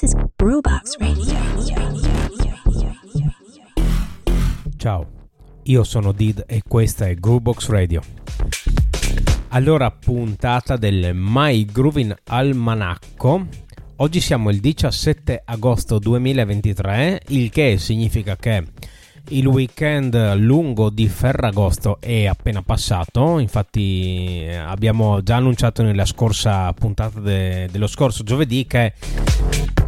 This is Groovebox Radio. Ciao, io sono Did e questa è Groovebox Radio. Allora, puntata del My Groovin' Almanacco. Oggi siamo il 17 agosto 2023, il che significa che il weekend lungo di Ferragosto è appena passato. Infatti abbiamo già annunciato nella scorsa puntata dello scorso giovedì che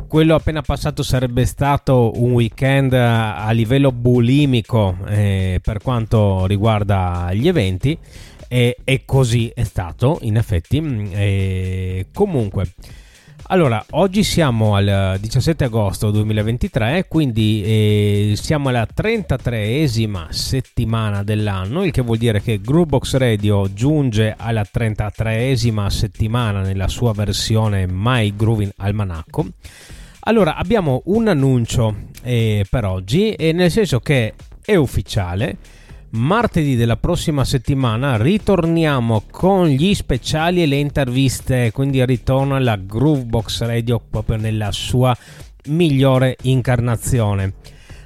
quello appena passato sarebbe stato un weekend a livello bulimico per quanto riguarda gli eventi, e così è stato in effetti. Comunque, allora, oggi siamo al 17 agosto 2023, quindi siamo alla 33esima settimana dell'anno, il che vuol dire che Groovebox Radio giunge alla 33esima settimana nella sua versione My Groovin' Almanacco. Allora, abbiamo un annuncio per oggi, nel senso che è ufficiale. Martedì della prossima settimana ritorniamo con gli speciali e le interviste, quindi ritorna la Groovebox Radio proprio nella sua migliore incarnazione.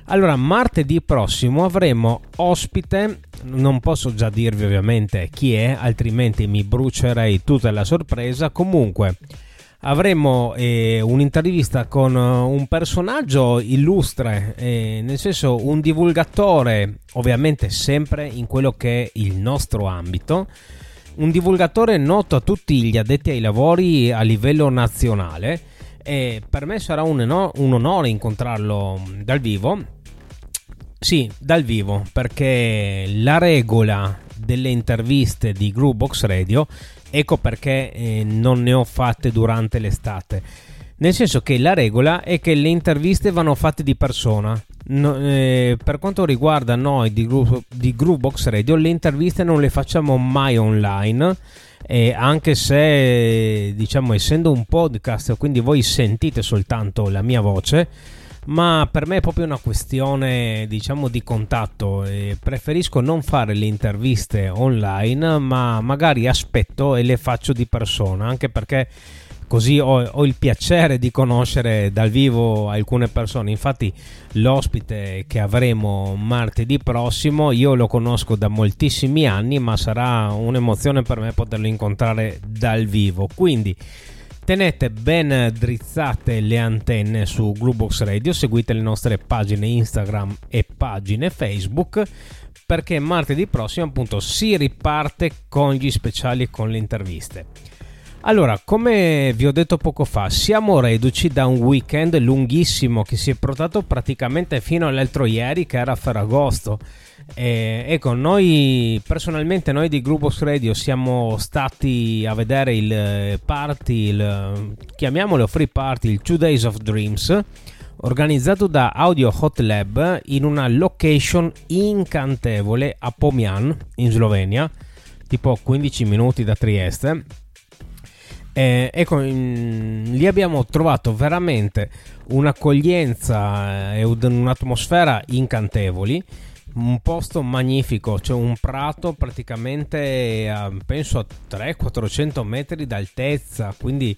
Allora, martedì prossimo avremo ospite, non posso già dirvi ovviamente chi è, altrimenti mi brucerei tutta la sorpresa. Comunque avremo un'intervista con un personaggio illustre, nel senso un divulgatore, ovviamente sempre in quello che è il nostro ambito, un divulgatore noto a tutti gli addetti ai lavori a livello nazionale, e per me sarà un onore incontrarlo dal vivo. Sì, dal vivo, perché la regola delle interviste di Groovebox Radio, ecco perché non ne ho fatte durante l'estate, nel senso che la regola è che le interviste vanno fatte di persona. Per quanto riguarda noi di Groovebox Radio, le interviste non le facciamo mai online, anche se, diciamo, essendo un podcast, quindi voi sentite soltanto la mia voce, ma per me è proprio una questione, diciamo, di contatto. Preferisco non fare le interviste online, ma magari aspetto e le faccio di persona, anche perché così ho il piacere di conoscere dal vivo alcune persone. Infatti l'ospite che avremo martedì prossimo io lo conosco da moltissimi anni, ma sarà un'emozione per me poterlo incontrare dal vivo, quindi tenete ben drizzate le antenne su Groovebox Radio, seguite le nostre pagine Instagram e pagine Facebook, perché martedì prossimo appunto si riparte con gli speciali e con le interviste. Allora, come vi ho detto poco fa, siamo reduci da un weekend lunghissimo che si è portato praticamente fino all'altro ieri, che era Ferragosto. Ecco, noi personalmente, noi di Groovebox Radio siamo stati a vedere il party, chiamiamolo free party, il 2 Days of Dreams, organizzato da Audio Hot Lab in una location incantevole a Pomian in Slovenia, tipo 15 minuti da Trieste. Ecco, lì abbiamo trovato veramente un'accoglienza e un'atmosfera incantevoli, un posto magnifico, c'è un prato praticamente penso a 300-400 metri d'altezza, quindi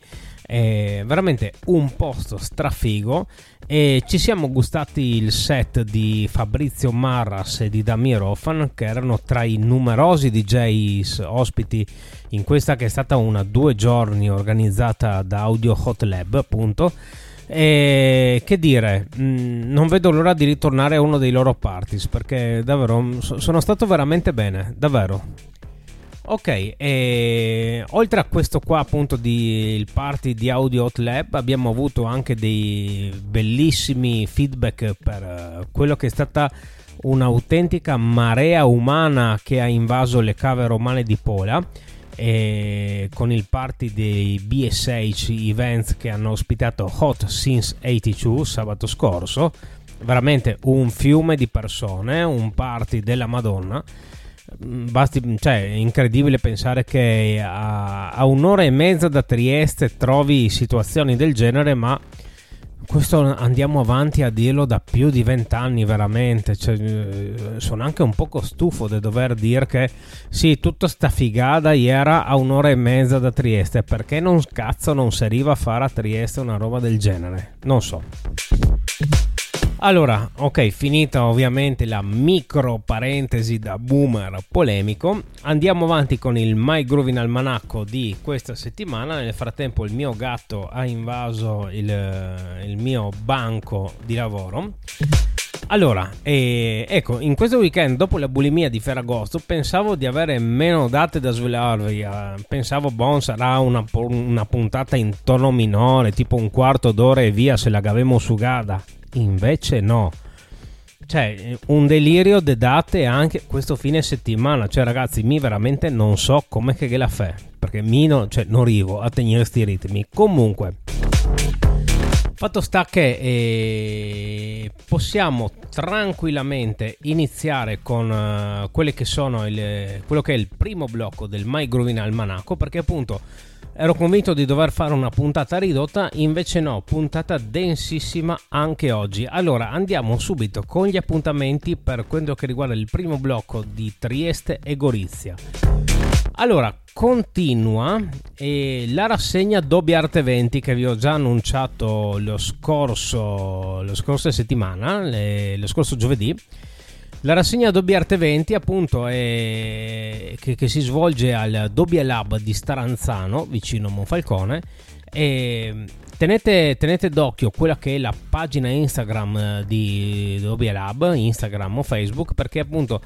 è veramente un posto strafigo, e ci siamo gustati il set di Fabrizio Marras e di Damir Hofman, che erano tra i numerosi DJ ospiti in questa che è stata una 2 giorni organizzata da Audio Hot Lab, appunto. E che dire, non vedo l'ora di ritornare a uno dei loro parties, perché davvero sono stato veramente bene, davvero. Ok, e oltre a questo qua appunto il party di Audio Hot Lab, abbiamo avuto anche dei bellissimi feedback per quello che è stata un'autentica marea umana che ha invaso le cave romane di Pola, con il party dei BSH events che hanno ospitato Hot Since 82 sabato scorso. Veramente un fiume di persone, un party della Madonna. Cioè, è incredibile pensare che a un'ora e mezza da Trieste trovi situazioni del genere, ma questo andiamo avanti a dirlo da più di 20 anni veramente, cioè, sono anche un poco stufo di dover dire che sì, tutta sta figata era a 1.5 ore da Trieste, perché non cazzo non si arriva a fare a Trieste una roba del genere, non so. Allora, ok, finita ovviamente la micro parentesi da boomer polemico, andiamo avanti con il My Groovin' Almanacco di questa settimana. Nel frattempo il mio gatto ha invaso il mio banco di lavoro. Allora, ecco, in questo weekend dopo la bulimia di Ferragosto pensavo di avere meno date da svelarvi, pensavo bon sarà una puntata in tono minore, tipo un quarto d'ora e via, se la gavemo sugada. Invece no, cioè un delirio de date anche questo fine settimana, cioè ragazzi mi veramente non so come che la fa, perché non arrivo a tenere sti ritmi. Comunque fatto sta che possiamo tranquillamente iniziare con quelle che sono quello che è il primo blocco del My Groovin' Almanacco, perché appunto ero convinto di dover fare una puntata ridotta, invece no, puntata densissima anche oggi. Allora andiamo subito con gli appuntamenti per quello che riguarda il primo blocco di Trieste e Gorizia. Allora continua la rassegna Dobbiarte eventi che vi ho già annunciato lo scorso giovedì. La rassegna Dobbiarte 20 appunto che si svolge al Dobialab di Staranzano vicino Monfalcone, e tenete d'occhio quella che è la pagina Instagram di Dobialab, Instagram o Facebook, perché appunto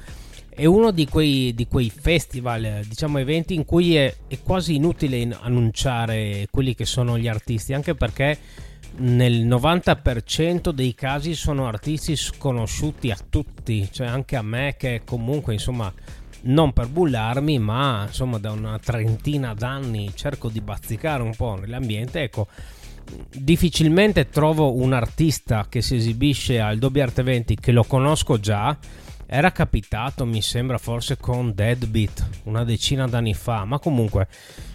è uno di quei festival, diciamo eventi, in cui è quasi inutile annunciare quelli che sono gli artisti, anche perché nel 90% dei casi sono artisti sconosciuti a tutti, cioè anche a me che comunque, insomma, non per bullarmi, ma insomma da una trentina d'anni cerco di bazzicare un po' nell'ambiente, ecco, difficilmente trovo un artista che si esibisce al Dobbiarte 20 che lo conosco già. Era capitato, mi sembra, forse con Deadbeat una decina d'anni fa, ma comunque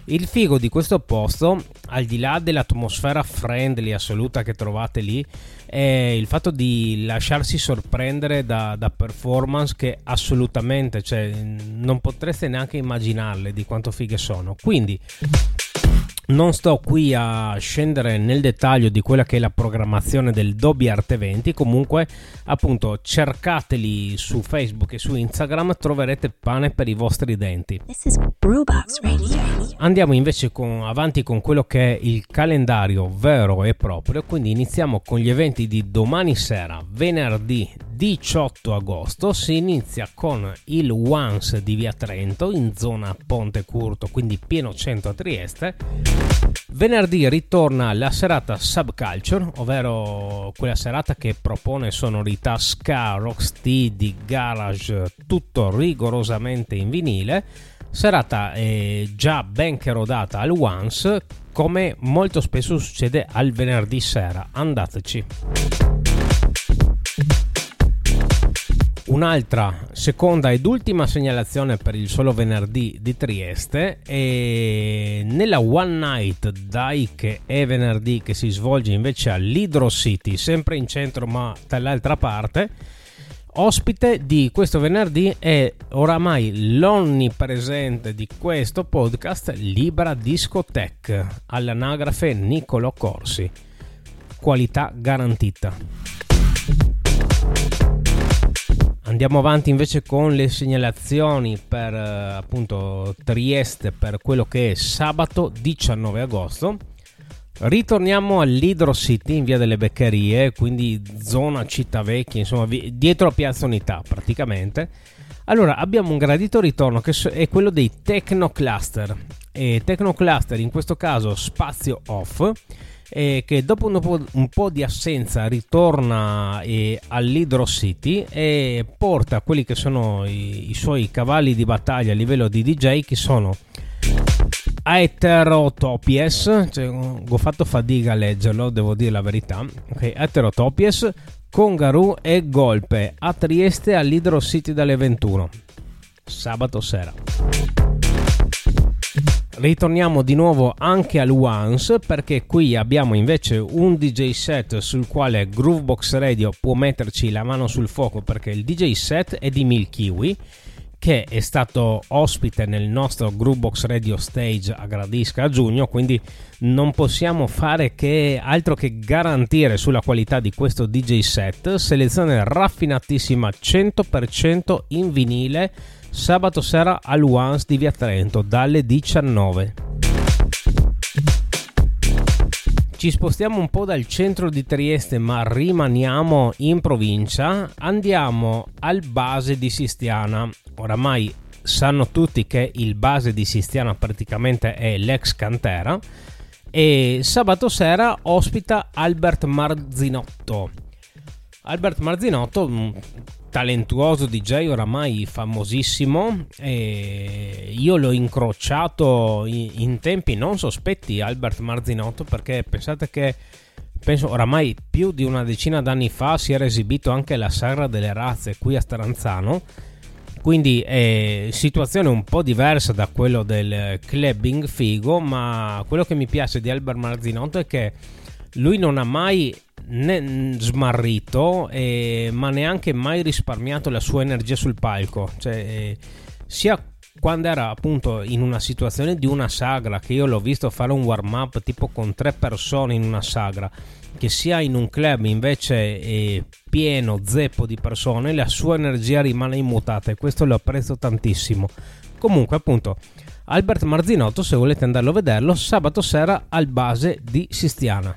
il figo di questo posto, al di là dell'atmosfera friendly assoluta che trovate lì, è il fatto di lasciarsi sorprendere da performance che assolutamente, cioè, non potreste neanche immaginarle di quanto fighe sono. Quindi non sto qui a scendere nel dettaglio di quella che è la programmazione del Dobbiarte 20, comunque appunto cercateli su Facebook e su Instagram, troverete pane per i vostri denti. Andiamo invece avanti con quello che è il calendario vero e proprio, quindi iniziamo con gli eventi di domani sera, venerdì 18 agosto, si inizia con il Once di Via Trento in zona Ponte Curto, quindi pieno centro a Trieste. Venerdì ritorna la serata Subculture, ovvero quella serata che propone sonorità ska, rocksteady, garage, tutto rigorosamente in vinile. Serata già ben rodata al Once, come molto spesso succede al venerdì sera. Andateci. Un'altra seconda ed ultima segnalazione per il solo venerdì di Trieste è nella One Night Dai, che è venerdì, che si svolge invece all'Hydro City, sempre in centro ma dall'altra parte. Ospite di questo venerdì è oramai l'onnipresente di questo podcast, Libra Discotec, all'anagrafe Nicolo Corsi. Qualità garantita. Andiamo avanti invece con le segnalazioni per appunto Trieste, per quello che è sabato 19 agosto. Ritorniamo all'Hydro City in via delle Beccherie, quindi zona Città Vecchia, insomma dietro a Piazza Unità praticamente. Allora abbiamo un gradito ritorno che è quello dei Tecno Cluster. E Tecno Cluster in questo caso spazio off, e che dopo un po' di assenza ritorna all'Hydro City e porta quelli che sono i suoi cavalli di battaglia a livello di DJ, che sono Heterotopies, cioè, ho fatto fatica a leggerlo, devo dire la verità, okay, Heterotopies, Congarù e Golpe a Trieste all'Hydro City dalle 21 sabato sera. ritorniamo di nuovo anche al Once, perché qui abbiamo invece un DJ set sul quale Groovebox Radio può metterci la mano sul fuoco, perché il DJ set è di Milkiwi, che è stato ospite nel nostro Groovebox Radio Stage a Gradisca a giugno, quindi non possiamo fare che altro che garantire sulla qualità di questo DJ set. Selezione raffinatissima, 100% in vinile, sabato sera al Once di Via Trento dalle 19. Ci spostiamo un po' dal centro di Trieste, ma rimaniamo in provincia, andiamo al Base di Sistiana. Oramai sanno tutti che il Base di Sistiana praticamente è l'ex Cantera, e sabato sera ospita Albert Marzinotto. Albert Marzinotto, un talentuoso DJ oramai famosissimo, e io l'ho incrociato in tempi non sospetti Albert Marzinotto, perché pensate che penso oramai più di una decina d'anni fa si era esibito anche la Sagra delle Razze qui a Staranzano. Quindi è situazione un po' diversa da quello del clubbing figo, ma quello che mi piace di Albert Marzinotto è che lui non ha mai né smarrito, ma neanche mai risparmiato la sua energia sul palco. Cioè, sia quando era appunto in una situazione di una sagra, che io l'ho visto fare un warm up tipo con 3 persone in una sagra, che sia in un club invece pieno zeppo di persone, la sua energia rimane immutata, e questo lo apprezzo tantissimo. Comunque, appunto, Albert Marzinotto, se volete andarlo a vederlo, sabato sera al Base di Sistiana.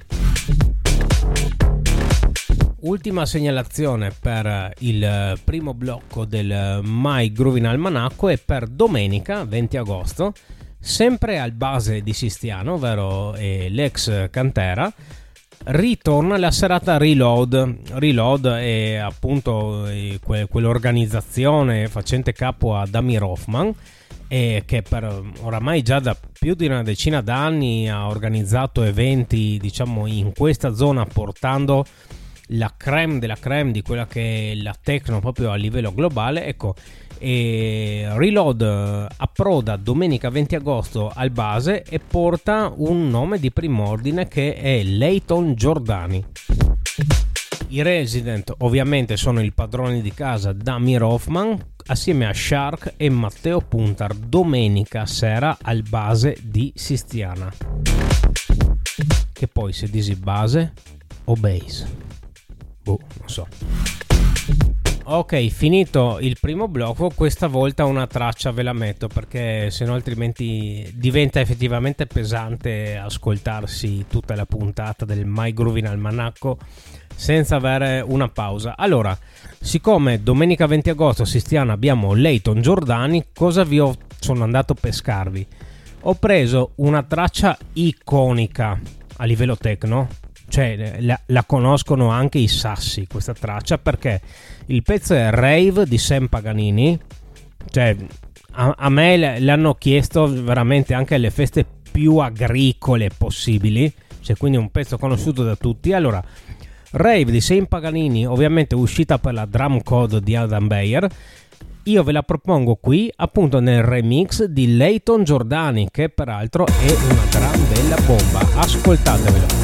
Ultima segnalazione per il primo blocco del My Groovin' Almanacco è per domenica 20 agosto, sempre al Base di Sistiana, ovvero l'ex Cantera. Ritorna la serata Reload è appunto quell'organizzazione facente capo a Damir Hofman, che per oramai già da più di una decina d'anni ha organizzato eventi, diciamo, in questa zona, portando la creme della creme di quella che è la techno proprio a livello globale. Ecco, e Reload approda domenica 20 agosto al Base e porta un nome di prim'ordine, che è Layton Giordani. I resident ovviamente sono il padrone di casa Damir Hofman, assieme a Shark e Matteo Puntar, domenica sera al Base di Sistiana. Che poi, se dici Base o Base, non so. Ok, finito il primo blocco, questa volta una traccia ve la metto, perché sennò altrimenti diventa effettivamente pesante ascoltarsi tutta la puntata del My Groovin' Almanacco senza avere una pausa. Allora, siccome domenica 20 agosto a Sistiana abbiamo Layton Giordani, cosa sono andato a pescarvi? Ho preso una traccia iconica a livello techno, cioè la conoscono anche i sassi questa traccia, perché il pezzo è Rave di Sam Paganini. Cioè, a me l'hanno chiesto veramente anche alle feste più agricole possibili, cioè, quindi un pezzo conosciuto da tutti. Allora, Rave di Sam Paganini, ovviamente uscita per la Drum Code di Adam Beyer. Io ve la propongo qui, appunto, nel remix di Layton Giordani, che peraltro è una gran bella bomba. Ascoltatevelo.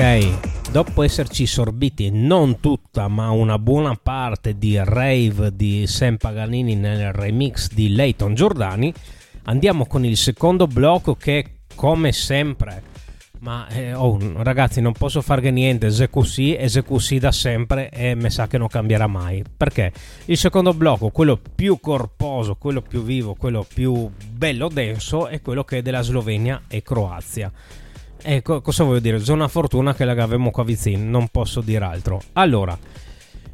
Ok, dopo esserci sorbiti non tutta ma una buona parte di Rave di Sam Paganini nel remix di Layton Giordani, andiamo con il secondo blocco che, come sempre, ragazzi, non posso farghe niente, esecusi da sempre e mi sa che non cambierà mai, perché il secondo blocco, quello più corposo, quello più vivo, quello più bello denso, è quello che è della Slovenia e Croazia. Ecco, cosa voglio dire? Zona fortuna che la avevamo qua vicino, non posso dire altro. Allora,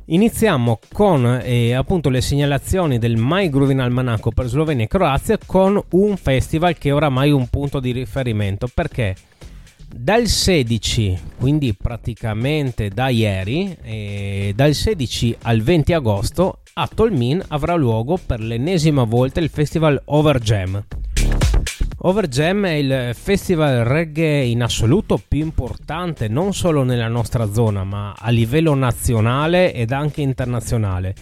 iniziamo con appunto le segnalazioni del My Groovin' Almanacco per Slovenia e Croazia, con un festival che è oramai un punto di riferimento, perché dal 16, quindi praticamente da ieri, dal 16 al 20 agosto a Tolmin avrà luogo per l'ennesima volta il festival Overjam. Overjam è il festival reggae in assoluto più importante non solo nella nostra zona ma a livello nazionale ed anche internazionale.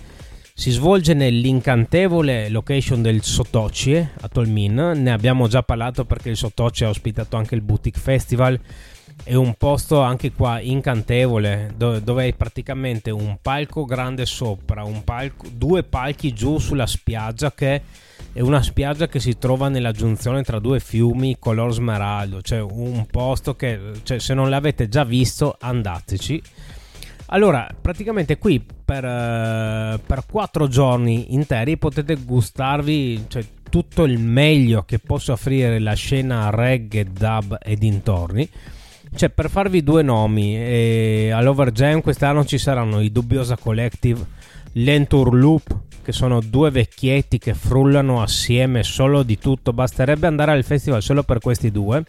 Si svolge nell'incantevole location del Sotoci a Tolmin, ne abbiamo già parlato perché il Sotoci ha ospitato anche il Boutique Festival. È un posto anche qua incantevole dove hai praticamente un palco grande sopra, due palchi giù sulla spiaggia, che è una spiaggia che si trova nella giunzione tra due fiumi color smeraldo, cioè un posto che, cioè, se non l'avete già visto, andateci. Allora, praticamente qui per 4 giorni interi potete gustarvi, cioè, tutto il meglio che possa offrire la scena reggae, dub e dintorni. Cioè, per farvi due nomi, all'Overjam quest'anno ci saranno i Dubbiosa Collective, l'Entourloop, che sono due vecchietti che frullano assieme solo di tutto, basterebbe andare al festival solo per questi due.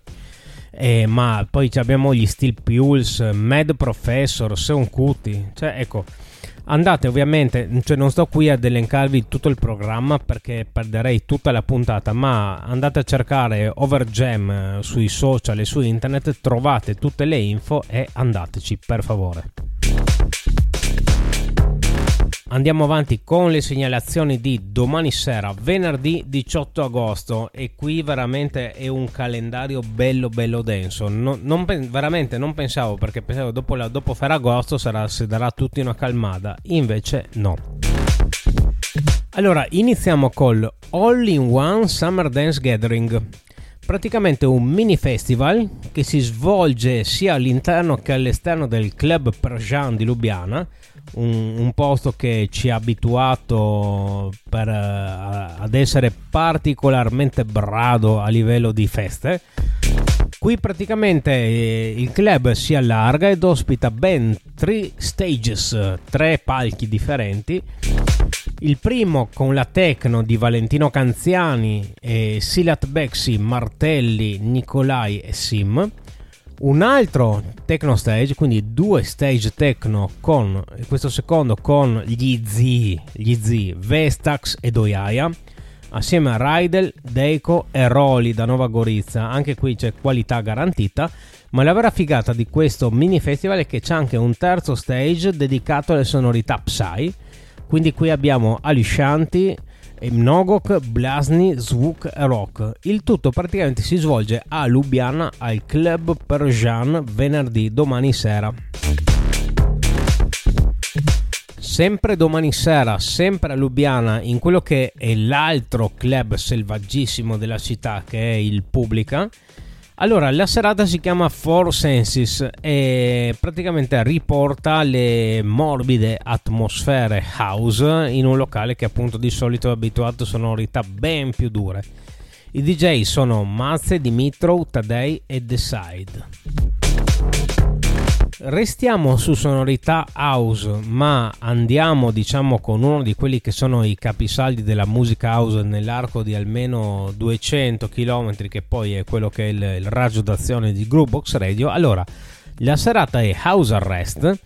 Ma poi abbiamo gli Steel Pulse, Mad Professor, Seon Cuti, cioè ecco, andate ovviamente, cioè non sto qui ad elencarvi tutto il programma perché perderei tutta la puntata, ma andate a cercare Overjam sui social e su internet, trovate tutte le info e andateci, per favore. Andiamo avanti con le segnalazioni di domani sera, venerdì 18 agosto, e qui veramente è un calendario bello bello denso. Veramente non pensavo, perché pensavo dopo Ferragosto si darà tutti una calmata, invece no. Allora, iniziamo col All in One Summer Dance Gathering, praticamente un mini festival che si svolge sia all'interno che all'esterno del club Perjan di Ljubljana, un posto che ci ha abituato ad essere particolarmente brado a livello di feste. Qui praticamente il club si allarga ed ospita ben 3 stages, 3 palchi differenti. Il primo con la Tecno di Valentino Canziani, Silat Bexi, Martelli, Nicolai e Sim. Un altro Tecno Stage, quindi 2 stage Tecno, con questo secondo con gli zii Vestax e Dojaja, assieme a Raidel, Deiko e Roli da Nova Gorizia. Anche qui c'è qualità garantita, ma la vera figata di questo mini festival è che c'è anche un terzo stage dedicato alle sonorità Psy, quindi qui abbiamo Alishanti, Mnogok, Blasni, Zvuk e Rock. Il tutto praticamente si svolge a Ljubljana al club Perjan venerdì, domani sera. Sempre domani sera, sempre a Ljubljana, in quello che è l'altro club selvaggissimo della città, che è il Publica. Allora, la serata si chiama Four Senses e praticamente riporta le morbide atmosfere house in un locale che appunto di solito è abituato a sonorità ben più dure. I DJ sono Mazze, Dimitrov, Tadei e Decide. Restiamo su sonorità house, ma andiamo, diciamo, con uno di quelli che sono i capisaldi della musica house nell'arco di almeno 200 km, che poi è quello che è il raggio d'azione di Groovebox Radio. Allora, la serata è House Arrest,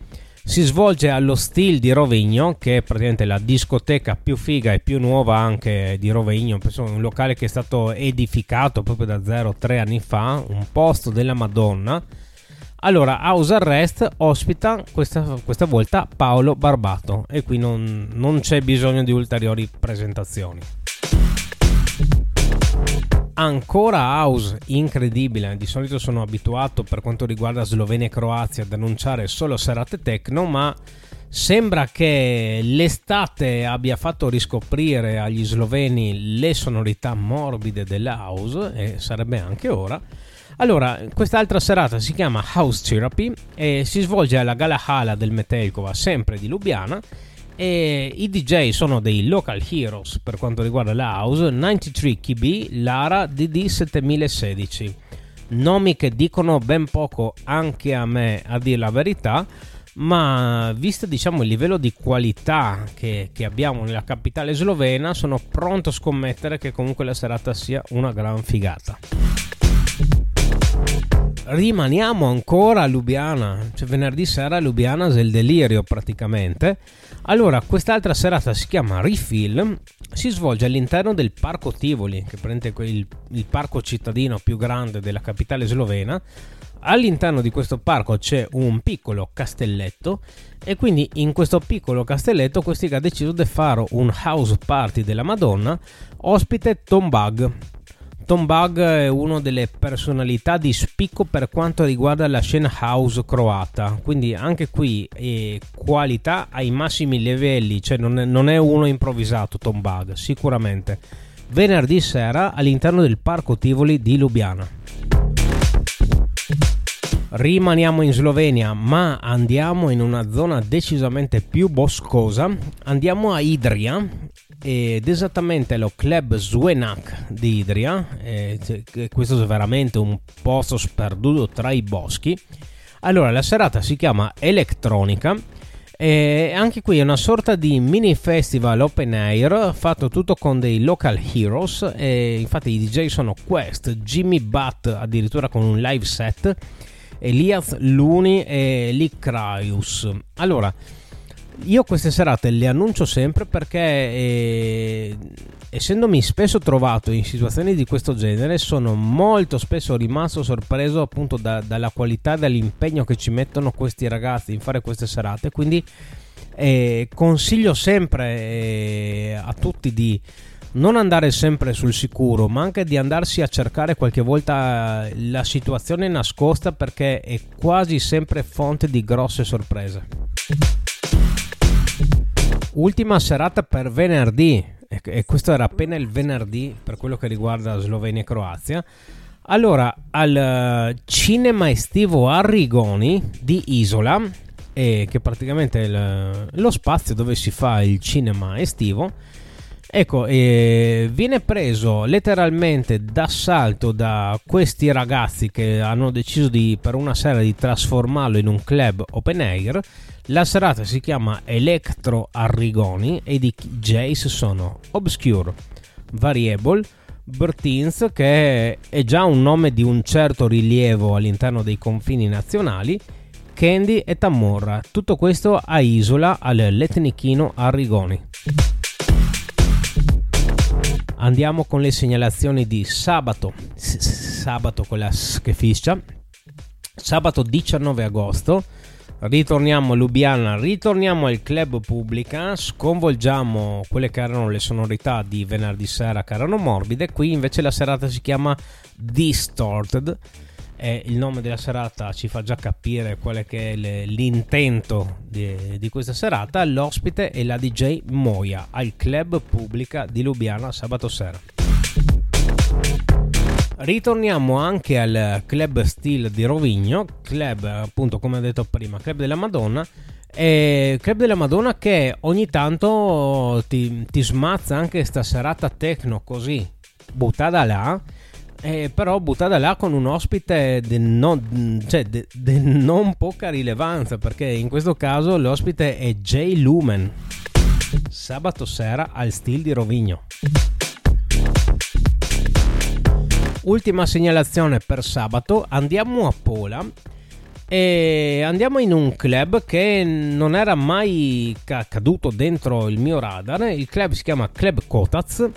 si svolge allo Steel di Rovigno, che è praticamente la discoteca più figa e più nuova anche di Rovigno, un locale che è stato edificato proprio da zero 3 anni fa, un posto della Madonna. Allora, House Arrest ospita questa volta Paolo Barbato e qui non c'è bisogno di ulteriori presentazioni. ancora house, incredibile. Di solito sono abituato, per quanto riguarda Slovenia e Croazia, ad annunciare solo serate techno, ma sembra che l'estate abbia fatto riscoprire agli sloveni le sonorità morbide della house, e sarebbe anche ora. Allora, quest'altra serata si chiama House Therapy e si svolge alla Gala Hala del Metelkova, sempre di Ljubljana, e i DJ sono dei local heroes per quanto riguarda la house: 93 KB, Lara, DD7016. Nomi che dicono ben poco anche a me, a dir la verità, ma visto, diciamo, il livello di qualità che abbiamo nella capitale slovena, sono pronto a scommettere che comunque la serata sia una gran figata. Rimaniamo ancora a Ljubljana, cioè venerdì sera a Ljubljana è il delirio praticamente. Allora, quest'altra serata si chiama Refill, si svolge all'interno del Parco Tivoli, che prende il parco cittadino più grande della capitale slovena. All'interno di questo parco c'è un piccolo castelletto e quindi in questo piccolo castelletto questi hanno deciso di fare un house party della Madonna, ospite Tombug. Tombug è una delle personalità di spicco per quanto riguarda la scena house croata, quindi anche qui qualità ai massimi livelli, cioè non è uno improvvisato Tombug, sicuramente. Venerdì sera all'interno del Parco Tivoli di Ljubljana. Rimaniamo in Slovenia, ma andiamo in una zona decisamente più boscosa, andiamo a Idria, ed esattamente lo club Zwenak di Idria. Questo è veramente un posto sperduto tra i boschi. Allora, la serata si chiama Electronica e anche qui è una sorta di mini festival open air fatto tutto con dei local heroes, e infatti i DJ sono Quest, Jimmy Butt addirittura con un live set, Elias Luni e Lee Krajus. Allora, io queste serate le annuncio sempre perché essendomi spesso trovato in situazioni di questo genere, sono molto spesso rimasto sorpreso appunto dalla qualità e dall'impegno che ci mettono questi ragazzi in fare queste serate, quindi consiglio sempre a tutti di non andare sempre sul sicuro, ma anche di andarsi a cercare qualche volta la situazione nascosta, perché è quasi sempre fonte di grosse sorprese. Ultima serata per venerdì, e questo era appena il venerdì per quello che riguarda Slovenia e Croazia. Allora, al cinema estivo Arrigoni di Isola, che praticamente è lo spazio dove si fa il cinema estivo, ecco, viene preso letteralmente d'assalto da questi ragazzi che hanno deciso per una sera di trasformarlo in un club open air. La serata si chiama Electro Arrigoni e i DJs sono Obscure, Variable, Bertins, che è già un nome di un certo rilievo all'interno dei confini nazionali, Candy e Tamorra. Tutto questo a Isola al Letnichino Arrigoni. Andiamo con le segnalazioni di sabato con la S che fiscia. Sabato 19 agosto ritorniamo a Ljubljana, ritorniamo al club Pubblica, sconvolgiamo quelle che erano le sonorità di venerdì sera che erano morbide. Qui invece la serata si chiama Distorted e il nome della serata ci fa già capire qual è che è l'intento di questa serata. L'ospite è la DJ Moia al club Pubblica di Ljubljana sabato sera. Ritorniamo anche al club Steel di Rovigno, club appunto come ho detto prima, club della Madonna, e club della Madonna che ogni tanto ti smazza anche sta serata techno così buttata là, però buttata là con un ospite de non poca rilevanza, perché in questo caso l'ospite è Jay Lumen sabato sera al Steel di Rovigno. Ultima segnalazione per sabato, andiamo a Pola e andiamo in un club che non era mai caduto dentro il mio radar. Il club si chiama Club Kotaz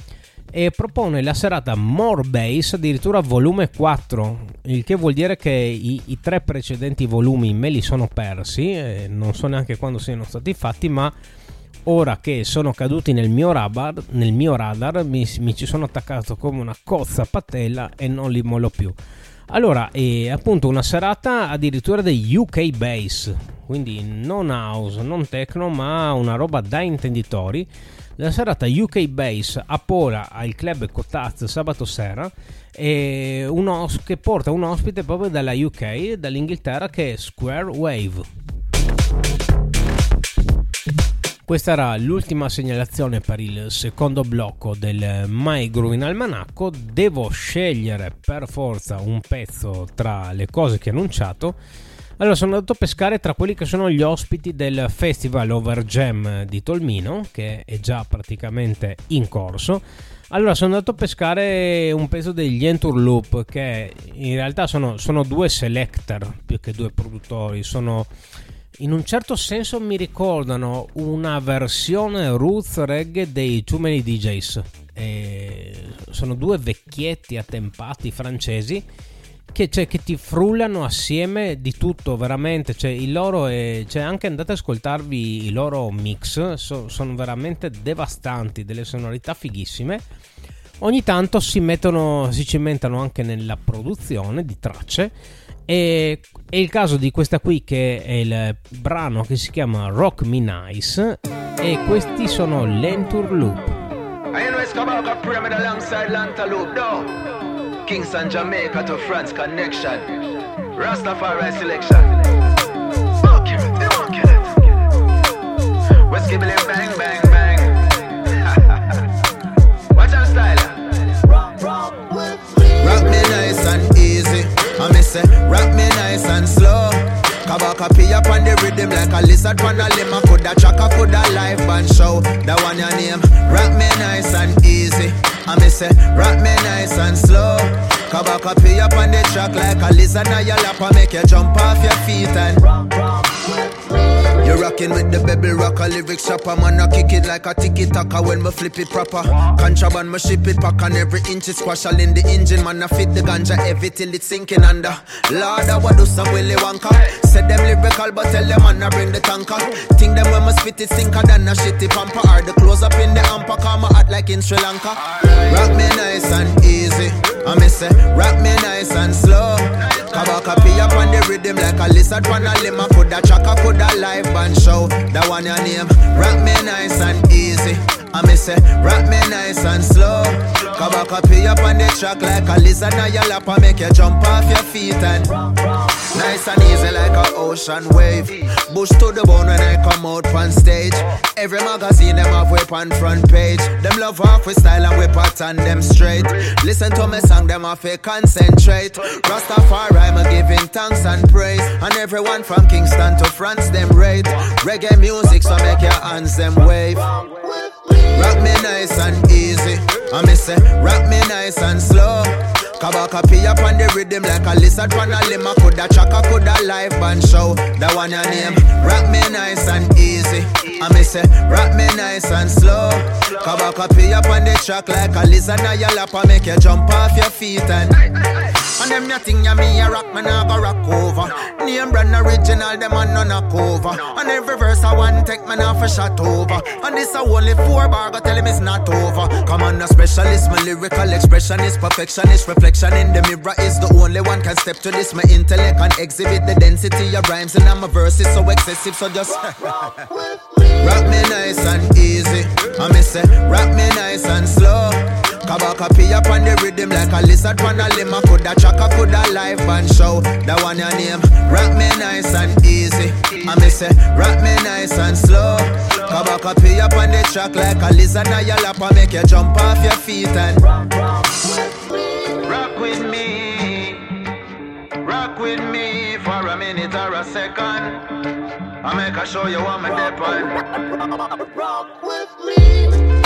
e propone la serata More Base addirittura volume 4, il che vuol dire che i tre precedenti volumi me li sono persi, non so neanche quando siano stati fatti, ma ora che sono caduti nel mio radar mi ci sono attaccato come una cozza patella e non li mollo più. Allora, è appunto una serata addirittura dei UK Base, quindi non house, non techno, ma una roba da intenditori. La serata UK Base a Pola al club Cotaz sabato sera, e che porta un ospite proprio dalla UK, dall'Inghilterra, che è Square Wave. Questa era l'ultima segnalazione per il secondo blocco del My Groovin' Almanacco. Devo scegliere per forza un pezzo tra le cose che ho annunciato. Allora, sono andato a pescare tra quelli che sono gli ospiti del Festival Overjam di Tolmino, che è già praticamente in corso. Allora, sono andato a pescare un pezzo degli Entourloop, che in realtà sono due selector più che due produttori, sono... In un certo senso mi ricordano una versione roots reggae dei Too Many DJs. Sono due vecchietti attempati francesi che ti frullano assieme di tutto, veramente. Cioè, il loro anche andate ad ascoltarvi i loro mix, sono veramente devastanti, delle sonorità fighissime. Ogni tanto si cimentano anche nella produzione di tracce. E è il caso di questa qui, che è il brano che si chiama Rock Me Nice, e questi sono l'Entourloop. Kingston, Jamaica to France connection. Rastafari selection. Whiskey Billy bang bang bang. Watch our style. Rock me nice and easy. I me say, rock me nice and slow. Kabaka pee up on the rhythm like a lizard on a limb. I coulda track, I coulda life and show that one your name. Rock me nice and easy. I me say, rock me nice and slow. Kabaka pee up on the track like a lizard on your lap. I make you jump off your feet and rock with me. You're rocking with the baby rocker, lyrics shopper. Man, I kick it like a tiki-taka when me flip it proper. Contraband, me ship it pack on every inch. It's squashal in the engine, man, I fit the ganja heavy till it's sinking under. Lord, I would do some Willy Wonka. Said them lyrical, but tell them man, I bring the tanker. Think them when me spit it sinker than a shitty pamper. Or the clothes up in the hamper, come hot like in Sri Lanka. Rock me nice and easy. I me say, rock me nice and slow. Kabaka pee up on the rhythm like a lizard on a limb. I coulda chaka, coulda life and show that one your name. Rock me nice and easy. I me say, rock me nice and slow. Kabaka pee up on the track like a lizard on your lap. I make you jump off your feet and nice and easy like a ocean wave. Bush to the bone when I come out on stage. Every magazine them have whip on front page. Them love half with style and whip out and them straight. Listen to me song, them have to concentrate. Rastafari me giving thanks and praise. And everyone from Kingston to France them rate. Reggae music so make your hands them wave. Rock me nice and easy. I me say, rock me nice and slow. Kabaka pee up on the rhythm like a lizard on a limb. I coulda chaka, coulda life and show that one your name. Rock me nice and easy. I me say, rock me nice and slow. Kabaka pee up on the track like a lizard on your lap. I make you jump off your feet and and them nothing ya me a rock, man I go rock over. Name brand original, them a none a cover. And every verse I want take, man off a shot over. And this a only 4 bar, go tell him it's not over. Come on a specialist, my lyrical expression is perfectionist. Reflection in the mirror is the only one can step to this. My intellect can exhibit the density of rhymes. And my verse is so excessive, so just rock me nice and easy. I me say, rock me nice and slow. Kabaka pee up on the rhythm like a lizard on a limb. I coulda chaka, coulda life and show that one your name. Rock me nice and easy. I me say, rock me nice and slow. Kabaka pee up on the track like a lizard on your lap. I make you jump off your feet and rock with me. Rock with me for a minute or a second. I make a show you what me dep on. Rock with me.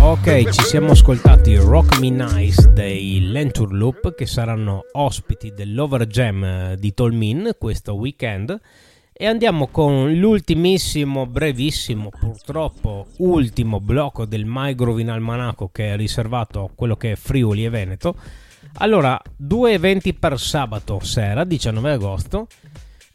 Ok, ci siamo ascoltati Rock Me Nice dei L'Entourloop, che saranno ospiti dell'Overjam di Tolmin questo weekend, e andiamo con l'ultimissimo, brevissimo, purtroppo ultimo blocco del My Groovin' Almanacco, che è riservato a quello che è Friuli e Veneto. Allora, due eventi per sabato sera, 19 agosto.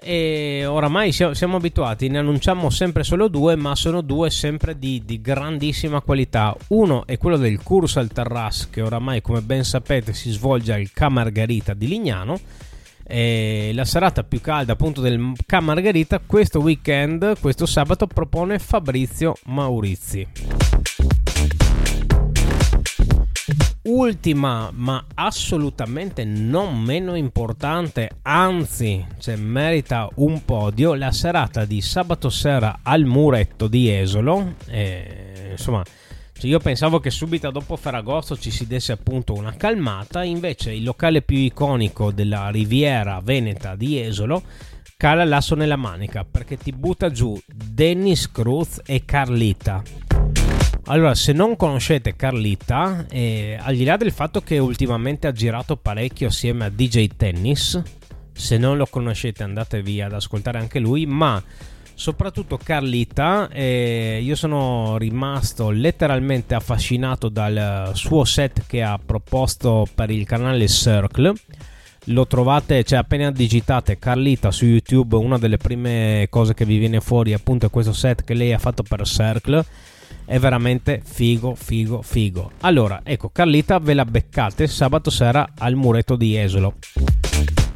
E oramai siamo abituati, ne annunciamo sempre solo due, ma sono due sempre di grandissima qualità. Uno è quello del Curso al Terras, che oramai, come ben sapete, si svolge al Ca Margherita di Lignano. E la serata più calda, appunto, del Ca Margherita questo weekend, questo sabato, propone Fabrizio Maurizi. Ultima, ma assolutamente non meno importante, anzi, cioè, merita un podio, la serata di sabato sera al Muretto di Esolo. Insomma, cioè, io pensavo che subito dopo Ferragosto ci si desse appunto una calmata, invece il locale più iconico della Riviera Veneta di Esolo cala l'asso nella manica, perché ti butta giù Dennis Cruz e Carlita. Allora, se non conoscete Carlita, al di là del fatto che ultimamente ha girato parecchio assieme a DJ Tennis, se non lo conoscete andatevi ad ascoltare anche lui, ma soprattutto Carlita, io sono rimasto letteralmente affascinato dal suo set che ha proposto per il canale Circle. Lo trovate, cioè, appena digitate Carlita su YouTube, una delle prime cose che vi viene fuori appunto è questo set che lei ha fatto per Circle. È veramente figo. Allora, ecco, Carlita ve la beccate sabato sera al Muretto di Esolo.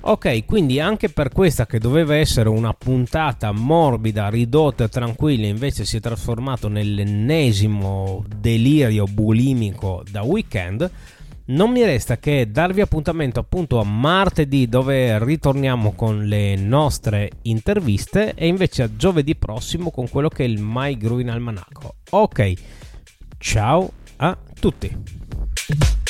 Ok, quindi anche per questa, che doveva essere una puntata morbida, ridotta e tranquilla, invece si è trasformato nell'ennesimo delirio bulimico da weekend, non mi resta che darvi appuntamento appunto a martedì, dove ritorniamo con le nostre interviste, e invece a giovedì prossimo con quello che è il My Groovin' Almanacco. Ok, ciao a tutti.